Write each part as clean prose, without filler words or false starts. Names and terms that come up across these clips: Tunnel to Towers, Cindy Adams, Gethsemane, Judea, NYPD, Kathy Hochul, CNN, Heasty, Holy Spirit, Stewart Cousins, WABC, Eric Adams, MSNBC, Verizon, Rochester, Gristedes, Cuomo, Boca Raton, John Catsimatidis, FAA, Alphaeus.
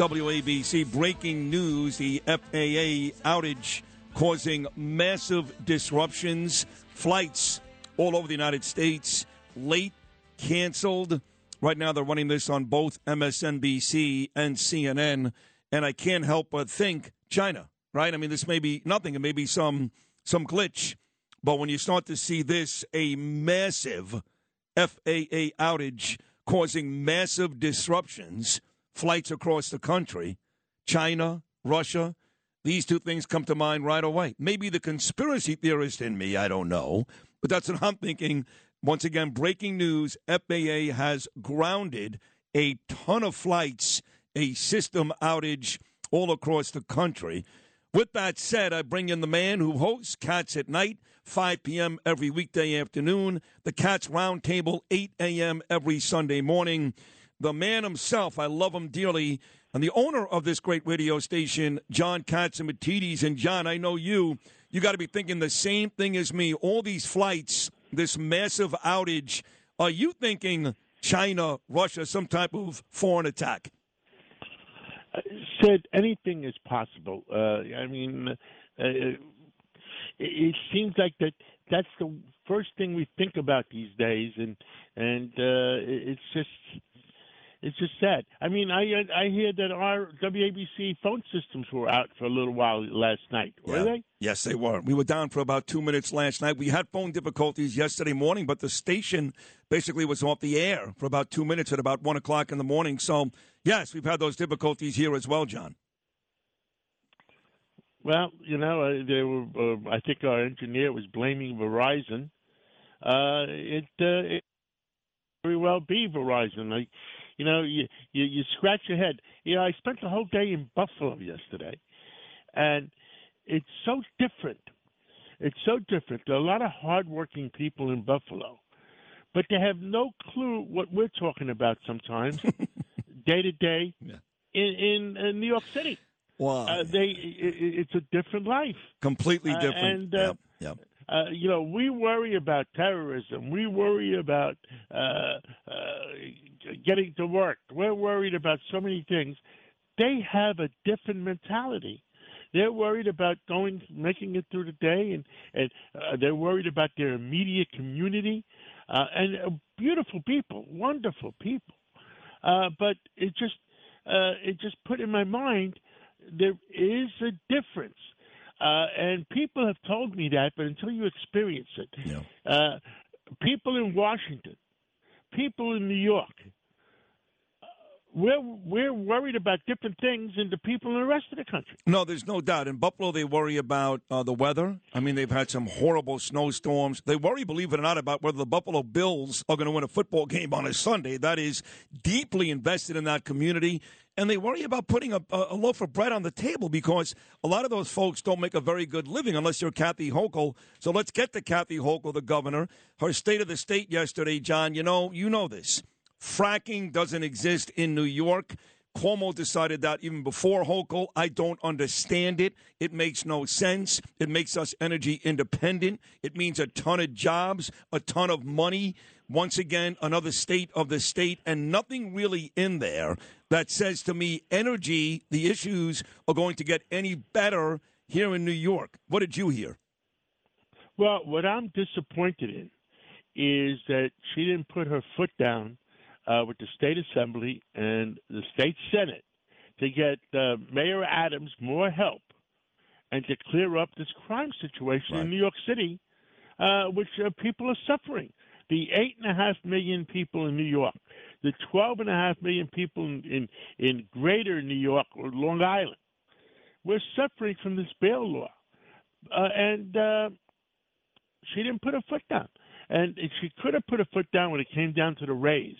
WABC breaking news, the FAA outage causing massive disruptions. Flights all over the United States, late, canceled. Right now they're running this on both MSNBC and CNN. And I can't help but think China, right? I mean, this may be nothing. It may be some glitch. But when you start to see this, a massive FAA outage causing massive disruptions, flights across the country, China, Russia, these two things come to mind right away. Maybe the conspiracy theorist in me, I don't know, but that's what I'm thinking. Once again, breaking news, FAA has grounded a ton of flights, a system outage all across the country. With that said, I bring in the man who hosts Cats at Night, 5 p.m. every weekday afternoon, the Cats Roundtable, 8 a.m. every Sunday morning. The man himself, I love him dearly, and the owner of this great radio station, John Catsimatidis. And, John, I know you got to be thinking the same thing as me. All these flights, this massive outage, are you thinking China, Russia, some type of foreign attack? Said anything is possible. It seems like that's the first thing we think about these days, and it's just sad. I mean, I hear that our WABC phone systems were out for a little while last night. Were they? Yes, they were. We were down for about 2 minutes last night. We had phone difficulties yesterday morning, but the station basically was off the air for about 2 minutes at about 1 o'clock in the morning. So, yes, we've had those difficulties here as well, John. Well, you know, I think our engineer was blaming Verizon. It very well be Verizon. You scratch your head. You know, I spent the whole day in Buffalo yesterday, and it's so different. It's so different. There are a lot of hardworking people in Buffalo, but they have no clue what we're talking about sometimes, day to day, in New York City. Wow. It's a different life. Completely different. Yep. We worry about terrorism. We worry about getting to work. We're worried about so many things. They have a different mentality. They're worried about making it through the day, and they're worried about their immediate community. And beautiful people, wonderful people. But it just put in my mind there is a difference. And people have told me that, but until you experience it, people in Washington, people in New York, we're worried about different things than the people in the rest of the country. No, there's no doubt. In Buffalo, they worry about the weather. I mean, they've had some horrible snowstorms. They worry, believe it or not, about whether the Buffalo Bills are going to win a football game on a Sunday. That is deeply invested in that community. And they worry about putting a loaf of bread on the table because a lot of those folks don't make a very good living unless you're Kathy Hochul. So let's get to Kathy Hochul, the governor. Her State of the State yesterday, John, you know this. Fracking doesn't exist in New York. Cuomo decided that even before Hochul. I don't understand it. It makes no sense. It makes us energy independent. It means a ton of jobs, a ton of money. Once again, another state of the state, and nothing really in there that says to me energy, the issues, are going to get any better here in New York. What did you hear? Well, what I'm disappointed in is that she didn't put her foot down with the state assembly and the state senate to get Mayor Adams more help and to clear up this crime situation in New York City, which people are suffering. The 8.5 million people in New York, the 12.5 million people in greater New York or Long Island, we're suffering from this bail law. And she didn't put her foot down. And she could have put her foot down when it came down to the raise.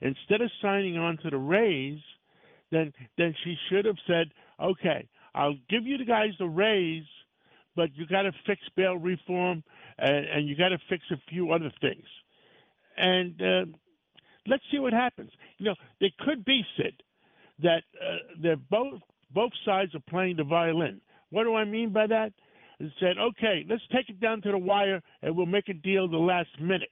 Instead of signing on to the raise, then she should have said, okay, I'll give you guys the raise, but you got to fix bail reform and you got to fix a few other things. And let's see what happens. There could be, Sid, that they're both sides are playing the violin. What do I mean by that? It said, okay, let's take it down to the wire, and we'll make a deal the last minute.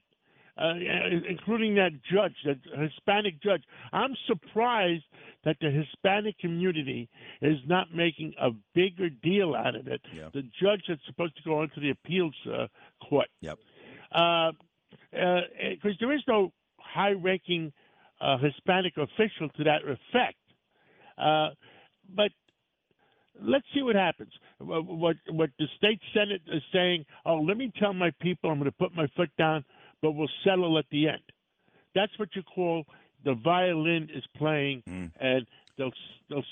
including that judge, that Hispanic judge. I'm surprised that the Hispanic community is not making a bigger deal out of it. Yeah. The judge that's supposed to go into the appeals court. Yep. Because there is no high-ranking Hispanic official to that effect. But let's see what happens. What the state Senate is saying, oh, let me tell my people I'm going to put my foot down, but we'll settle at the end. That's what you call the violin is playing, and they'll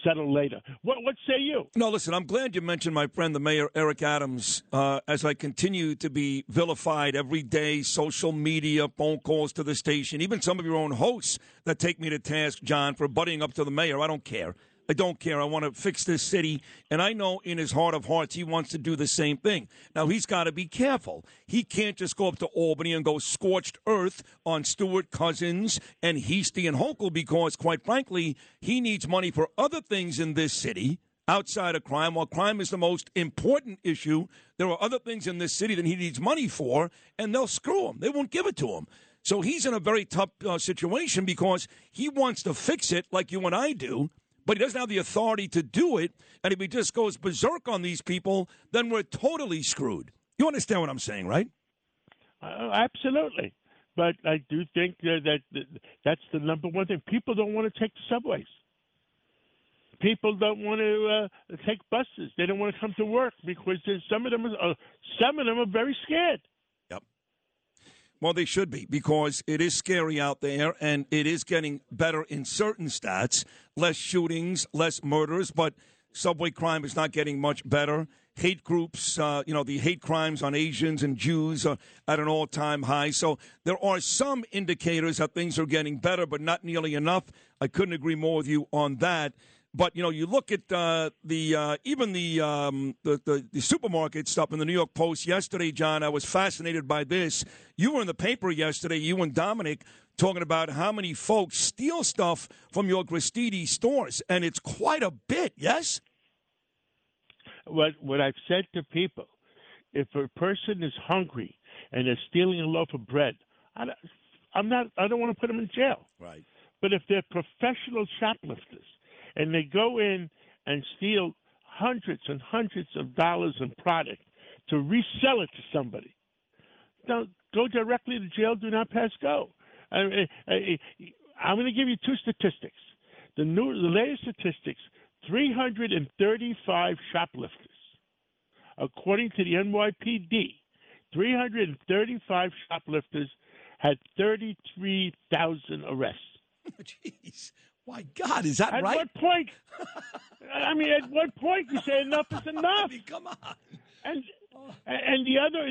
settle later. What say you? No, listen, I'm glad you mentioned my friend, the mayor, Eric Adams, as I continue to be vilified every day, social media, phone calls to the station, even some of your own hosts that take me to task, John, for butting up to the mayor. I don't care. I don't care. I want to fix this city. And I know in his heart of hearts he wants to do the same thing. Now, he's got to be careful. He can't just go up to Albany and go scorched earth on Stewart Cousins and Heasty and Hochul because, quite frankly, he needs money for other things in this city outside of crime. While crime is the most important issue, there are other things in this city that he needs money for, and they'll screw him. They won't give it to him. So he's in a very tough situation because he wants to fix it like you and I do, but he doesn't have the authority to do it, and if he just goes berserk on these people, then we're totally screwed. You understand what I'm saying, right? Absolutely. But I do think that that's the number one thing. People don't want to take the subways. People don't want to take buses. They don't want to come to work because some of them are very scared. Yep. Well, they should be, because it is scary out there, and it is getting better in certain stats. Less shootings, less murders, but subway crime is not getting much better. Hate groups, the hate crimes on Asians and Jews are at an all-time high. So there are some indicators that things are getting better, but not nearly enough. I couldn't agree more with you on that. But, you look at the supermarket stuff in the New York Post yesterday, John. I was fascinated by this. You were in the paper yesterday, you and Dominic, talking about how many folks steal stuff from your Gristedes stores. And it's quite a bit, yes? What I've said to people, if a person is hungry and they're stealing a loaf of bread, I don't want to put them in jail. Right. But if they're professional shoplifters, and they go in and steal hundreds and hundreds of dollars in product to resell it to somebody, don't go directly to jail. Do not pass go. I'm going to give you two statistics. The latest statistics, 335 shoplifters. According to the NYPD, 335 shoplifters had 33,000 arrests. Jeez. My God, is that right? At what point? I mean, at what point you say enough is enough? I mean, come on. And the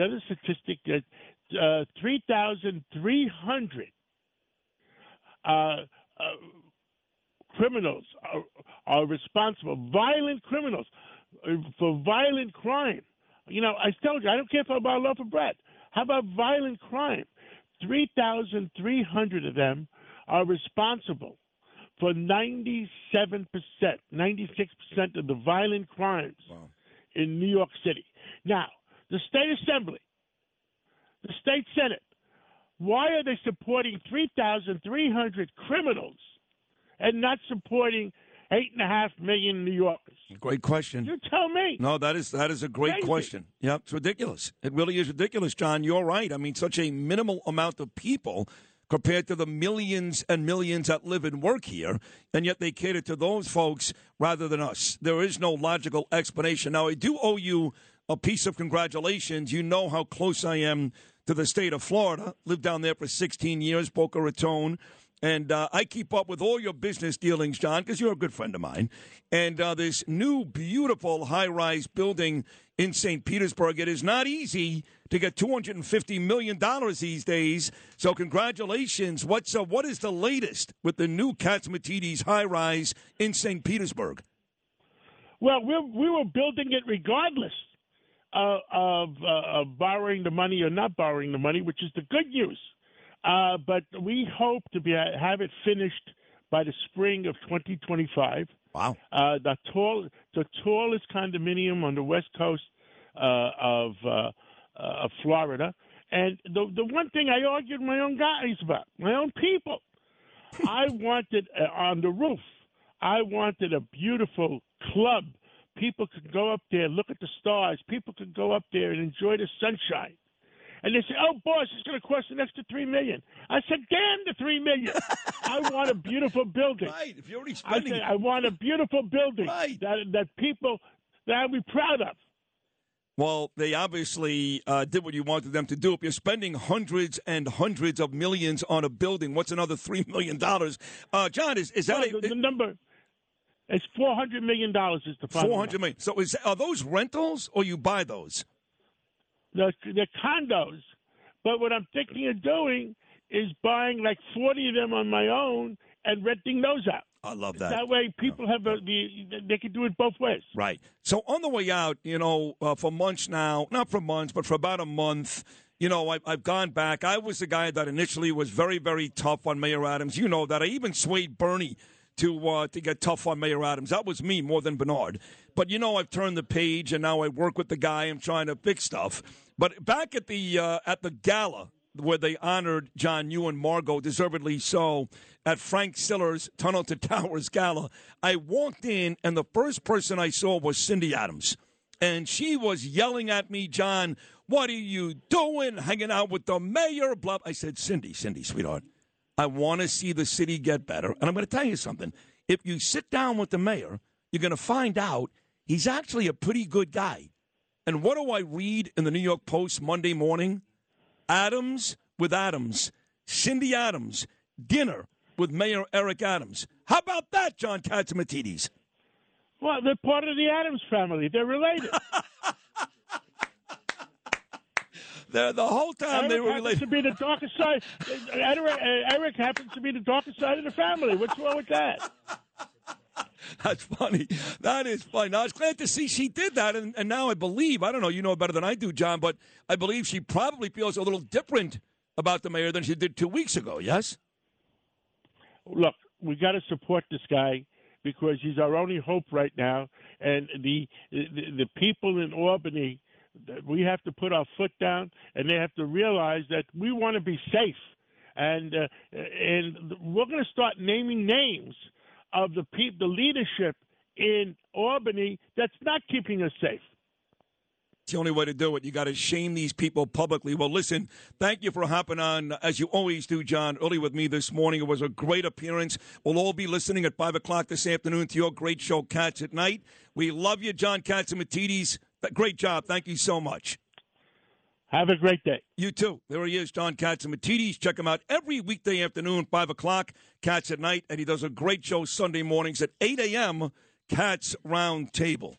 other statistic that 3,300 criminals are responsible, violent criminals for violent crime. You know, I told you I don't care about loaf of bread. How about violent crime? 3,300 of them are responsible for 96% of the violent crimes in New York City. Now, the State Assembly, the State Senate, why are they supporting 3,300 criminals and not supporting 8.5 million New Yorkers? Great question. You tell me. No, that is a great question. Yeah, it's ridiculous. It really is ridiculous, John. You're right. I mean, such a minimal amount of people compared to the millions and millions that live and work here, and yet they cater to those folks rather than us. There is no logical explanation. Now, I do owe you a piece of congratulations. You know how close I am to the state of Florida. Lived down there for 16 years, Boca Raton. And I keep up with all your business dealings, John, because you're a good friend of mine. And this new, beautiful high-rise building in St. Petersburg, it is not easy to get $250 million these days. So congratulations. What is the latest with the new Catsimatidis high-rise in St. Petersburg? Well, we were building it regardless of borrowing the money or not borrowing the money, which is the good news. But we hope to have it finished by the spring of 2025. Wow! The tallest condominium on the west coast of Florida. And the one thing I argued my own guys about, my own people, I wanted on the roof. I wanted a beautiful club. People could go up there, look at the stars. People could go up there and enjoy the sunshine. And they say, "Oh, boss, it's going to cost an extra $3 million." I said, "Damn the $3 million! I want a beautiful building." Right. If you're already spending, I want a beautiful building that people that I'll be proud of. Well, they obviously did what you wanted them to do. If you're spending hundreds and hundreds of millions on a building, what's another $3 million? John, is that the number? It's $400 million. Is the final $400 million? So, are those rentals or you buy those? They're condos, but what I'm thinking of doing is buying like 40 of them on my own and renting those out. I love that. That way people have they can do it both ways. Right. So on the way out, for months now, not for months, but for about a month, I've gone back. I was the guy that initially was very, very tough on Mayor Adams. You know that. I even swayed Bernie to get tough on Mayor Adams. That was me more than Bernard. But, I've turned the page, and now I work with the guy. I'm trying to fix stuff. But back at the gala where they honored John, you and Margot, deservedly so, at Frank Siller's Tunnel to Towers gala, I walked in, and the first person I saw was Cindy Adams. And she was yelling at me, "John, what are you doing, hanging out with the mayor?" Blah. I said, Cindy, sweetheart, I want to see the city get better. And I'm going to tell you something. If you sit down with the mayor, you're going to find out he's actually a pretty good guy. And what do I read in the New York Post Monday morning? Adams with Adams. Cindy Adams. Dinner with Mayor Eric Adams. How about that, John Catsimatidis? Well, they're part of the Adams family. They're related. The whole time Eric they were related. To be the darker side. Eric happens to be the darker side of the family. What's wrong with that? That's funny. That is funny. I was glad to see she did that, and now I believe, I don't know, you know better than I do, John, but I believe she probably feels a little different about the mayor than she did 2 weeks ago, yes? Look, we got to support this guy because he's our only hope right now, and the people in Albany, we have to put our foot down, and they have to realize that we want to be safe. And we're going to start naming names of the leadership in Albany that's not keeping us safe. It's the only way to do it. You got to shame these people publicly. Well, listen, thank you for hopping on, as you always do, John, early with me this morning. It was a great appearance. We'll all be listening at 5 o'clock this afternoon to your great show, Cats at Night. We love you, John Catsimatidis. Great job. Thank you so much. Have a great day. You too. There he is, John Catsimatidis. Check him out every weekday afternoon, 5 o'clock, Cats at Night. And he does a great show Sunday mornings at 8 a.m., Cats Round Table.